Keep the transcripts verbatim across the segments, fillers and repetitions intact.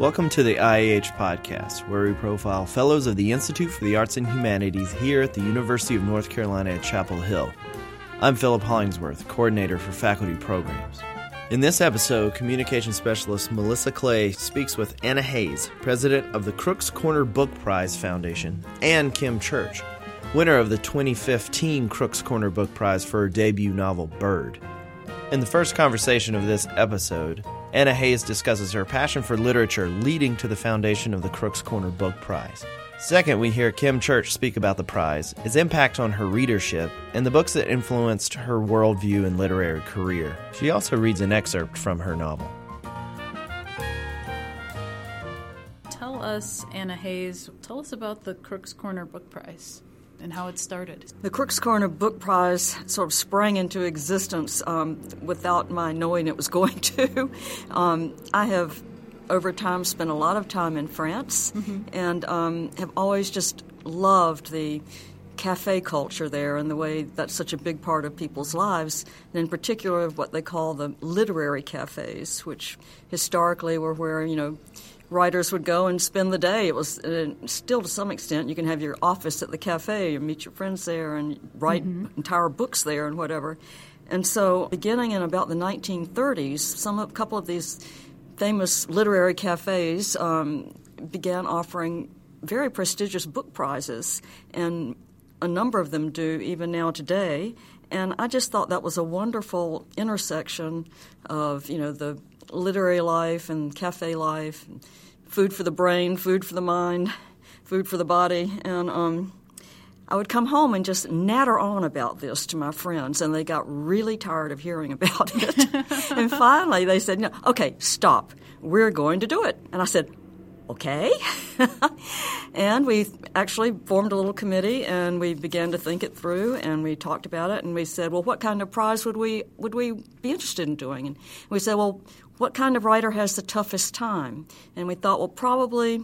Welcome to the I A H Podcast, where we profile fellows of the Institute for the Arts and Humanities here at the University of North Carolina at Chapel Hill. I'm Philip Hollingsworth, coordinator for faculty programs. In this episode, communication specialist Melissa Clay speaks with Anna Hayes, president of the Crook's Corner Book Prize Foundation, and Kim Church, winner of the twenty fifteen Crook's Corner Book Prize for her debut novel, Bird. In the first conversation of this episode, Anna Hayes discusses her passion for literature leading to the foundation of the Crook's Corner Book Prize. Second, we hear Kim Church speak about the prize, its impact on her readership, and the books that influenced her worldview and literary career. She also reads an excerpt from her novel. Tell us, Anna Hayes, tell us about the Crook's Corner Book Prize and how it started. The Crook's Corner Book Prize sort of sprang into existence um, without my knowing it was going to. um, I have, over time, spent a lot of time in France mm-hmm. and um, have always just loved the cafe culture there and the way that's such a big part of people's lives, and in particular of what they call the literary cafes, which historically were where, you know, writers would go and spend the day. It was uh, still, to some extent, you can have your office at the cafe and meet your friends there and write mm-hmm. entire books there and whatever. And so beginning in about the nineteen thirties, some a couple of these famous literary cafes um, began offering very prestigious book prizes, and a number of them do even now today. And I just thought that was a wonderful intersection of, you know, the literary life and cafe life, and food for the brain, food for the mind, food for the body. And um, I would come home and just natter on about this to my friends, and they got really tired of hearing about it. And finally they said, "No, okay, stop. We're going to do it." And I said, "Okay." And we actually formed a little committee, and we began to think it through, and we talked about it, and we said, "Well, what kind of prize would we would we be interested in doing?" And we said, "Well, what kind of writer has the toughest time?" And we thought, well, probably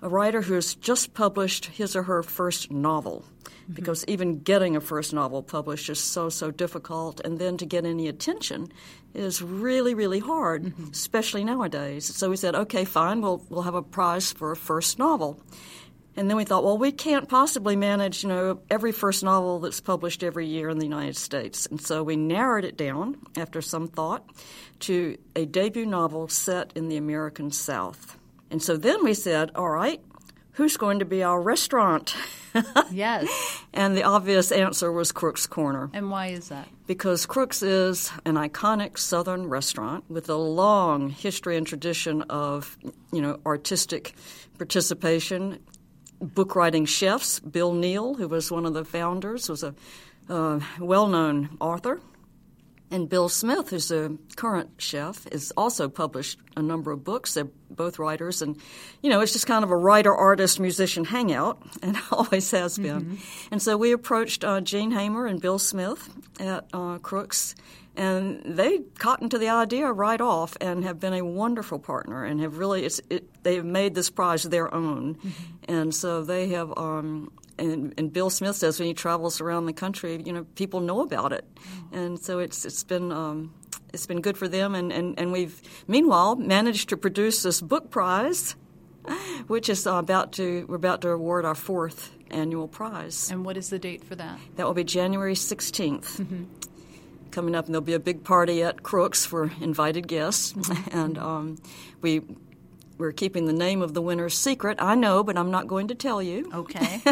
a writer who has just published his or her first novel, mm-hmm. because even getting a first novel published is so, so difficult, and then to get any attention is really, really hard, mm-hmm. especially nowadays. So we said, okay, fine, we'll we'll have a prize for a first novel. And then we thought, well, we can't possibly manage, you know, every first novel that's published every year in the United States. And so we narrowed it down, after some thought, to a debut novel set in the American South. And so then we said, all right, who's going to be our restaurant? Yes. And the obvious answer was Crook's Corner. And why is that? Because Crook's is an iconic Southern restaurant with a long history and tradition of, you know, artistic participation. Book writing chefs, Bill Neal, who was one of the founders, was a uh, well-known author. And Bill Smith, who's a current chef, has also published a number of books. They're both writers. And, you know, it's just kind of a writer-artist-musician hangout, and always has been. Mm-hmm. And so we approached uh, Gene Hamer and Bill Smith at uh, Crook's, and they cottoned to the idea right off and have been a wonderful partner and have really it's, it, they've made this prize their own. Mm-hmm. And so they have um, – and, and Bill Smith says when he travels around the country, you know, people know about it. Oh. And so it's it's been um, it's been good for them. And, and, and we've, meanwhile, managed to produce this book prize, which is about to – we're about to award our fourth annual prize. And what is the date for that? That will be January sixteenth. Mm-hmm. Coming up, and there'll be a big party at Crook's for invited guests, and um, we we're keeping the name of the winner secret. I know, but I'm not going to tell you. Okay.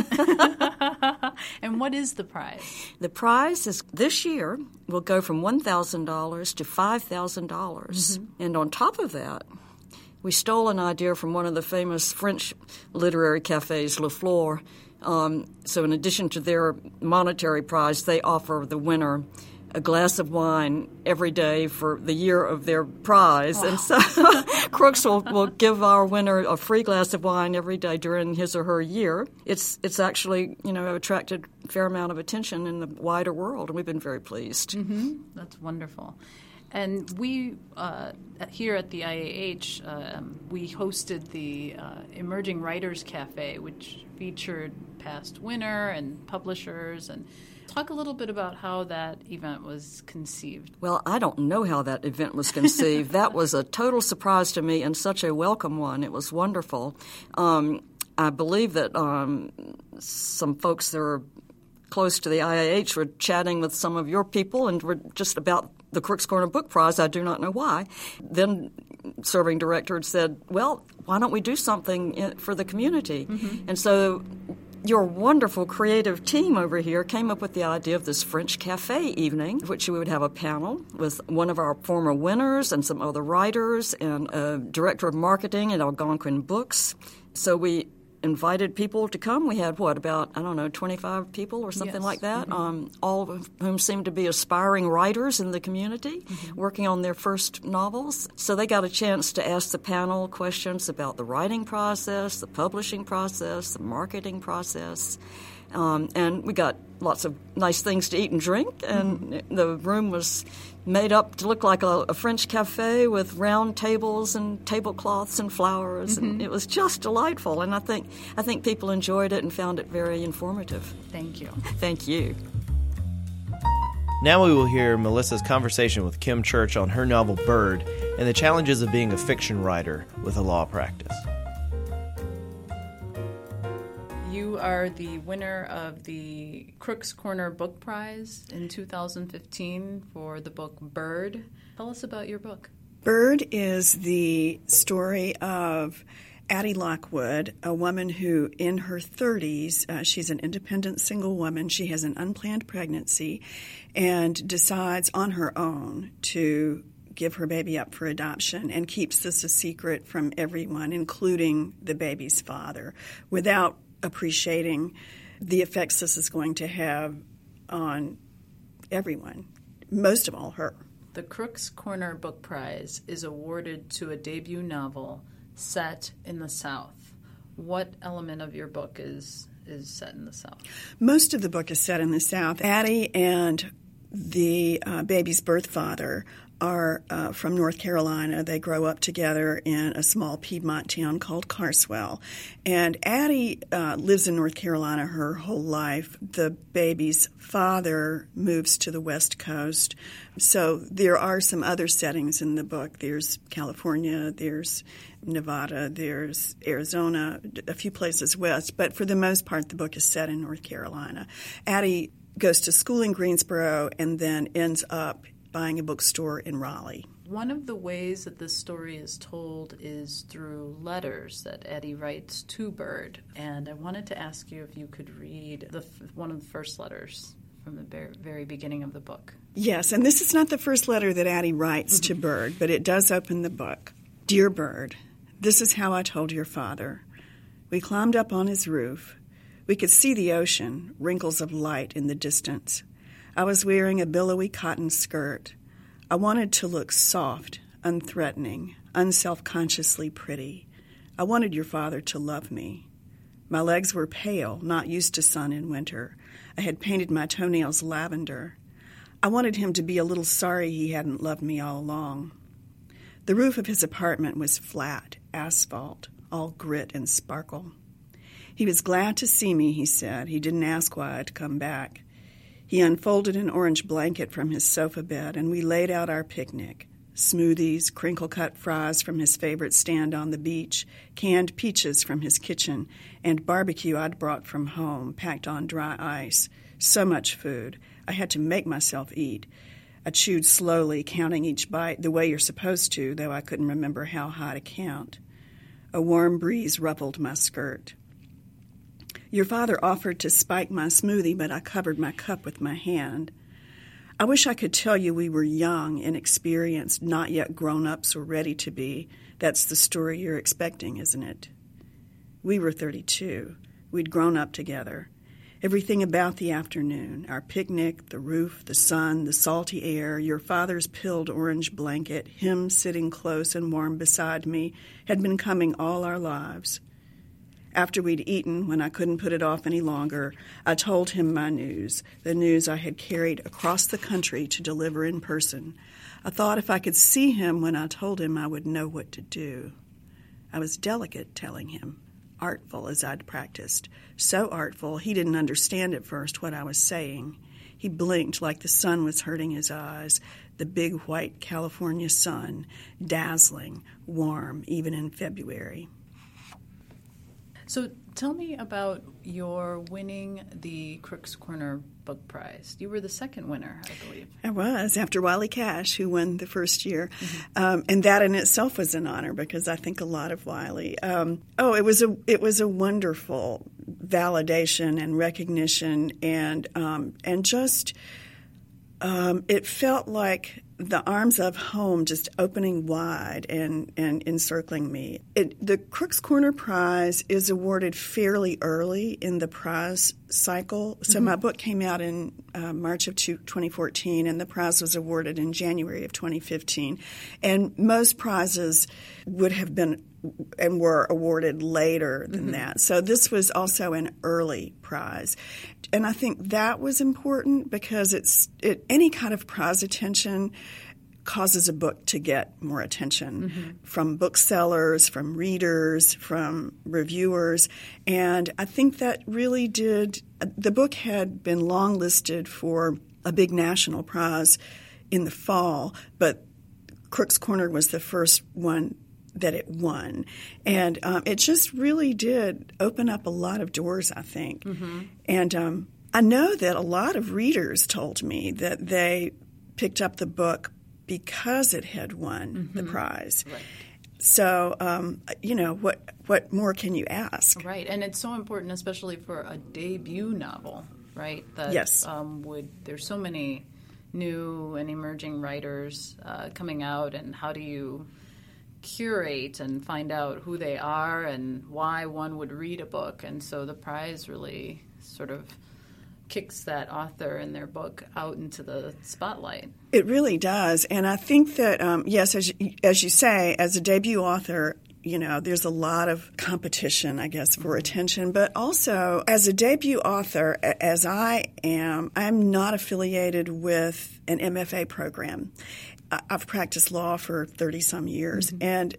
And what is the prize? The prize is this year will go from one thousand dollars to five thousand dollars, mm-hmm. and on top of that, we stole an idea from one of the famous French literary cafes, Le Flore. Um, so, in addition to their monetary prize, they offer the winner a glass of wine every day for the year of their prize. Wow. And so Crook's will, will give our winner a free glass of wine every day during his or her year. It's it's actually, you know, attracted a fair amount of attention in the wider world, and we've been very pleased. Mm-hmm. That's wonderful. And we, uh, here at the I A H, um, we hosted the uh, Emerging Writers Cafe, which featured past winner and publishers and Talk a little bit about how that event was conceived. Well, I don't know how that event was conceived. That was a total surprise to me and such a welcome one. It was wonderful. Um, I believe that um, some folks that are close to the I I H were chatting with some of your people and were just about the Crook's Corner Book Prize. I do not know why. Then serving director had said, well, why don't we do something for the community? Mm-hmm. And so your wonderful creative team over here came up with the idea of this French cafe evening, which we would have a panel with one of our former winners and some other writers and a director of marketing at Algonquin Books. So we invited people to come. We had, what, about, I don't know, twenty-five people or something yes. like that, mm-hmm. um, all of whom seemed to be aspiring writers in the community mm-hmm. working on their first novels. So they got a chance to ask the panel questions about the writing process, the publishing process, the marketing process. Um, and we got lots of nice things to eat and drink, and mm-hmm. the room was made up to look like a, a French cafe with round tables and tablecloths and flowers, mm-hmm. and it was just delightful. And I think I think people enjoyed it and found it very informative. Thank you. Thank you. Now we will hear Melissa's conversation with Kim Church on her novel Bird and the challenges of being a fiction writer with a law practice. You are the winner of the Crook's Corner Book Prize in two thousand fifteen for the book Bird. Tell us about your book. Bird is the story of Addie Lockwood, a woman who in her thirties, uh, she's an independent single woman, she has an unplanned pregnancy, and decides on her own to give her baby up for adoption and keeps this a secret from everyone, including the baby's father, without appreciating the effects this is going to have on everyone, most of all her. The Crook's Corner Book Prize is awarded to a debut novel set in the South. What element of your book is, is set in the South? Most of the book is set in the South. Addie and the uh, baby's birth father are uh, from North Carolina. They grow up together in a small Piedmont town called Carswell. And Addie uh, lives in North Carolina her whole life. The baby's father moves to the West Coast. So there are some other settings in the book. There's California, there's Nevada, there's Arizona, a few places west. But for the most part, the book is set in North Carolina. Addie goes to school in Greensboro and then ends up buying a bookstore in Raleigh. One of the ways that this story is told is through letters that Addie writes to Bird. And I wanted to ask you if you could read the one of the first letters from the very beginning of the book. Yes, and this is not the first letter that Addie writes to Bird, but it does open the book. Dear Bird, this is how I told your father. We climbed up on his roof. We could see the ocean, wrinkles of light in the distance. I was wearing a billowy cotton skirt. I wanted to look soft, unthreatening, unself-consciously pretty. I wanted your father to love me. My legs were pale, not used to sun in winter. I had painted my toenails lavender. I wanted him to be a little sorry he hadn't loved me all along. The roof of his apartment was flat, asphalt, all grit and sparkle. He was glad to see me, he said. He didn't ask why I'd come back. He unfolded an orange blanket from his sofa bed, and we laid out our picnic. Smoothies, crinkle-cut fries from his favorite stand on the beach, canned peaches from his kitchen, and barbecue I'd brought from home, packed on dry ice. So much food. I had to make myself eat. I chewed slowly, counting each bite the way you're supposed to, though I couldn't remember how high to count. A warm breeze ruffled my skirt. Your father offered to spike my smoothie, but I covered my cup with my hand. I wish I could tell you we were young, inexperienced, not yet grown-ups or ready to be. That's the story you're expecting, isn't it? We were thirty-two. We'd grown up together. Everything about the afternoon, our picnic, the roof, the sun, the salty air, your father's pilled orange blanket, him sitting close and warm beside me, had been coming all our lives. After we'd eaten, when I couldn't put it off any longer, I told him my news, the news I had carried across the country to deliver in person. I thought if I could see him when I told him, I would know what to do. I was delicate telling him, artful as I'd practiced, so artful he didn't understand at first what I was saying. He blinked like the sun was hurting his eyes, the big white California sun, dazzling, warm, even in February. So tell me about your winning the Crook's Corner Book Prize. You were the second winner, I believe. I was, after Wiley Cash, who won the first year. Mm-hmm. Um, and that in itself was an honor because I think a lot of Wiley. Um, oh, it was a it was a wonderful validation and recognition, and um, and just um, it felt like the arms of home just opening wide and, and encircling me. It, the Crook's Corner Prize is awarded fairly early in the prize cycle. So mm-hmm. my book came out in uh, March of twenty fourteen, and the prize was awarded in January of twenty fifteen. And most prizes would have been and were awarded later than mm-hmm. that. So this was also an early prize. And I think that was important because it's it, any kind of prize attention causes a book to get more attention mm-hmm. from booksellers, from readers, from reviewers. And I think that really did – the book had been longlisted for a big national prize in the fall, but Crook's Corner was the first one that it won. And um, it just really did open up a lot of doors, I think. Mm-hmm. And um, I know that a lot of readers told me that they picked up the book because it had won mm-hmm. the prize. Right. So, um, you know, what what more can you ask? Right. And it's so important, especially for a debut novel, right? That, yes. Um, would, there's so many new and emerging writers uh, coming out, and how do you curate and find out who they are and why one would read a book? And so the prize really sort of kicks that author and their book out into the spotlight. It really does. And I think that, um, yes, as you, as you say, as a debut author, you know, there's a lot of competition, I guess, for attention. But also, as a debut author, as I am, I'm not affiliated with an M F A program. I've practiced law for thirty-some years, mm-hmm. and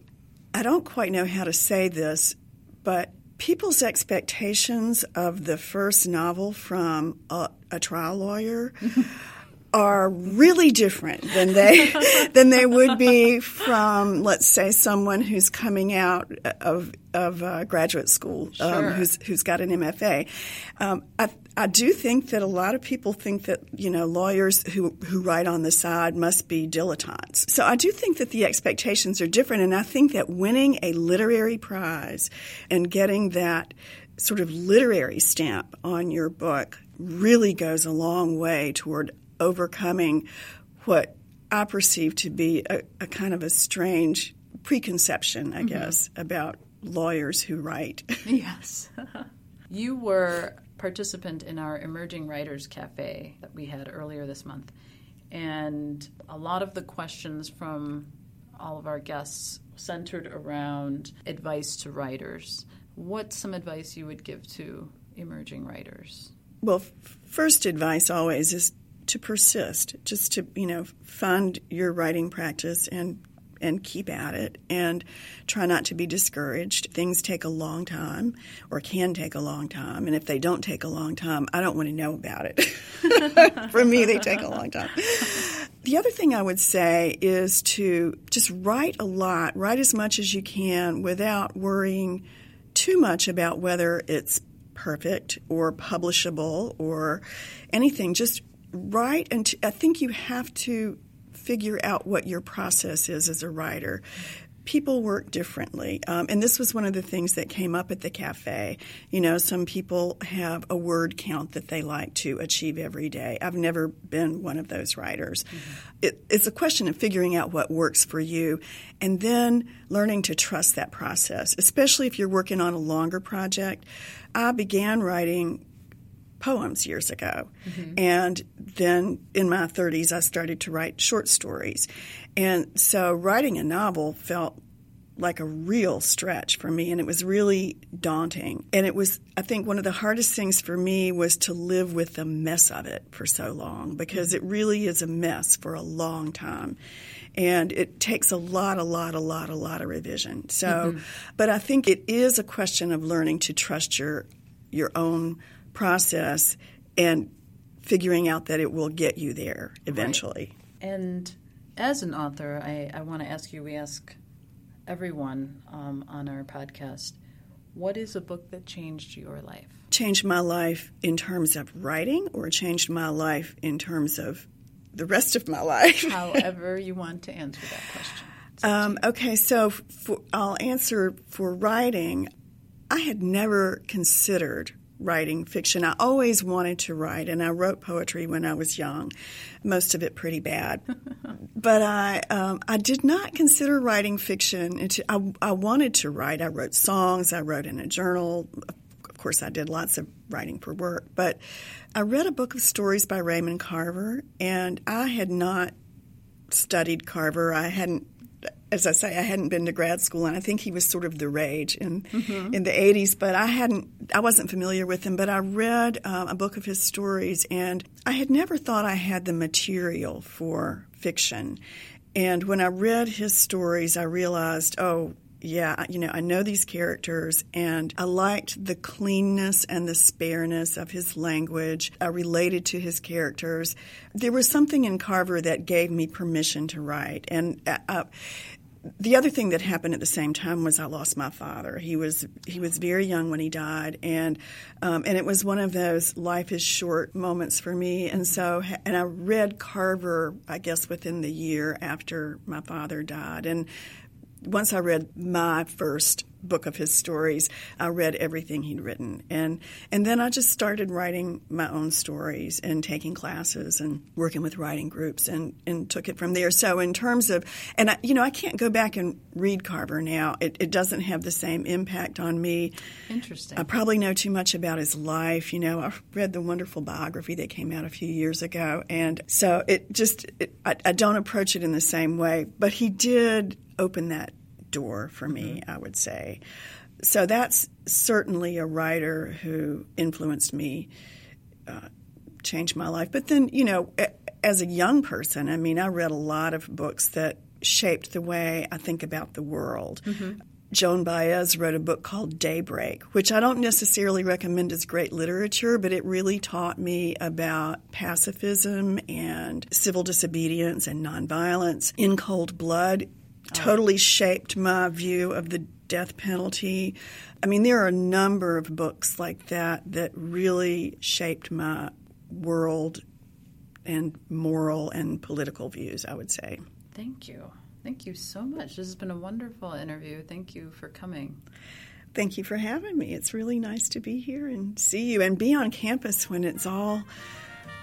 I don't quite know how to say this, but people's expectations of the first novel from a, a trial lawyer are really different than they than they would be from, let's say, someone who's coming out of of uh, graduate school, sure. um, who's who's got an M F A. Um, I, I do think that a lot of people think that, you know, lawyers who who write on the side must be dilettantes. So I do think that the expectations are different, and I think that winning a literary prize and getting that sort of literary stamp on your book really goes a long way toward overcoming what I perceive to be a, a kind of a strange preconception, I mm-hmm. guess, about lawyers who write. Yes. You were a participant in our Emerging Writers Cafe that we had earlier this month, and a lot of the questions from all of our guests centered around advice to writers. What's some advice you would give to emerging writers? Well, f- first advice always is to persist, just to, you know, find your writing practice and and keep at it and try not to be discouraged. Things take a long time or can take a long time, and if they don't take a long time, I don't want to know about it. For me, they take a long time. The other thing I would say is to just write a lot, write as much as you can without worrying too much about whether it's perfect or publishable or anything. Just Right, and t- I think you have to figure out what your process is as a writer. People work differently, um, and this was one of the things that came up at the cafe. You know, some people have a word count that they like to achieve every day. I've never been one of those writers. Mm-hmm. It, it's a question of figuring out what works for you and then learning to trust that process, especially if you're working on a longer project. I began writing poems years ago. Mm-hmm. And then in my thirties, I started to write short stories. And so writing a novel felt like a real stretch for me, and it was really daunting. And it was, I think, one of the hardest things for me was to live with the mess of it for so long, because it really is a mess for a long time. And it takes a lot, a lot, a lot, a lot of revision. So, mm-hmm. but I think it is a question of learning to trust your your own process and figuring out that it will get you there eventually. Right. And as an author, I, I want to ask you, we ask everyone um, on our podcast, what is a book that changed your life? Changed my life in terms of writing, or changed my life in terms of the rest of my life? However you want to answer that question. Um, okay, so for, I'll answer for writing. I had never considered writing fiction. I always wanted to write, and I wrote poetry when I was young, most of it pretty bad. But I um, I did not consider writing fiction. I, I wanted to write. I wrote songs. I wrote in a journal. Of course, I did lots of writing for work. But I read a book of stories by Raymond Carver, and I had not studied Carver. I hadn't As I say, I hadn't been to grad school, and I think he was sort of the rage in mm-hmm. in the eighties. But I hadn't, I wasn't familiar with him. But I read um, a book of his stories, and I had never thought I had the material for fiction. And when I read his stories, I realized, oh, yeah, you know, I know these characters, and I liked the cleanness and the spareness of his language. I related to his characters. There was something in Carver that gave me permission to write. And uh, the other thing that happened at the same time was I lost my father. He was he was very young when he died, and um, and it was one of those life is short moments for me. And so, and I read Carver, I guess, within the year after my father died, and once I read my first book of his stories, I read everything he'd written. And and then I just started writing my own stories and taking classes and working with writing groups, and, and took it from there. So in terms of – and, I, you know, I can't go back and read Carver now. It, it doesn't have the same impact on me. Interesting. I probably know too much about his life. You know, I read the wonderful biography that came out a few years ago. And so it just – I, I don't approach it in the same way. But he did open that door for me, mm-hmm. I would say. So that's certainly a writer who influenced me, uh, changed my life. But then, you know, as a young person, I mean, I read a lot of books that shaped the way I think about the world. Mm-hmm. Joan Baez wrote a book called Daybreak, which I don't necessarily recommend as great literature, but it really taught me about pacifism and civil disobedience and nonviolence. In Cold Blood totally shaped my view of the death penalty. I mean, there are a number of books like that that really shaped my world and moral and political views, I would say. Thank you. Thank you so much. This has been a wonderful interview. Thank you for coming. Thank you for having me. It's really nice to be here and see you, and be on campus when it's all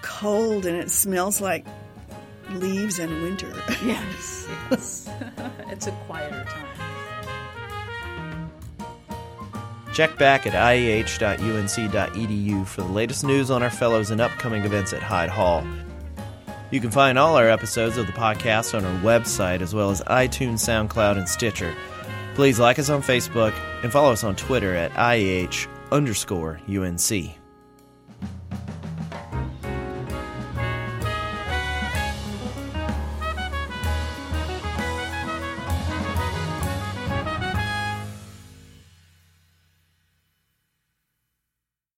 cold and it smells like leaves and winter. Yes, yes. It's a quieter time. Check back at i e h dot u n c dot e d u for the latest news on our fellows and upcoming events at Hyde Hall. You can find all our episodes of the podcast on our website, as well as iTunes, SoundCloud, and Stitcher. Please like us on Facebook and follow us on Twitter at i e h underscore u n c.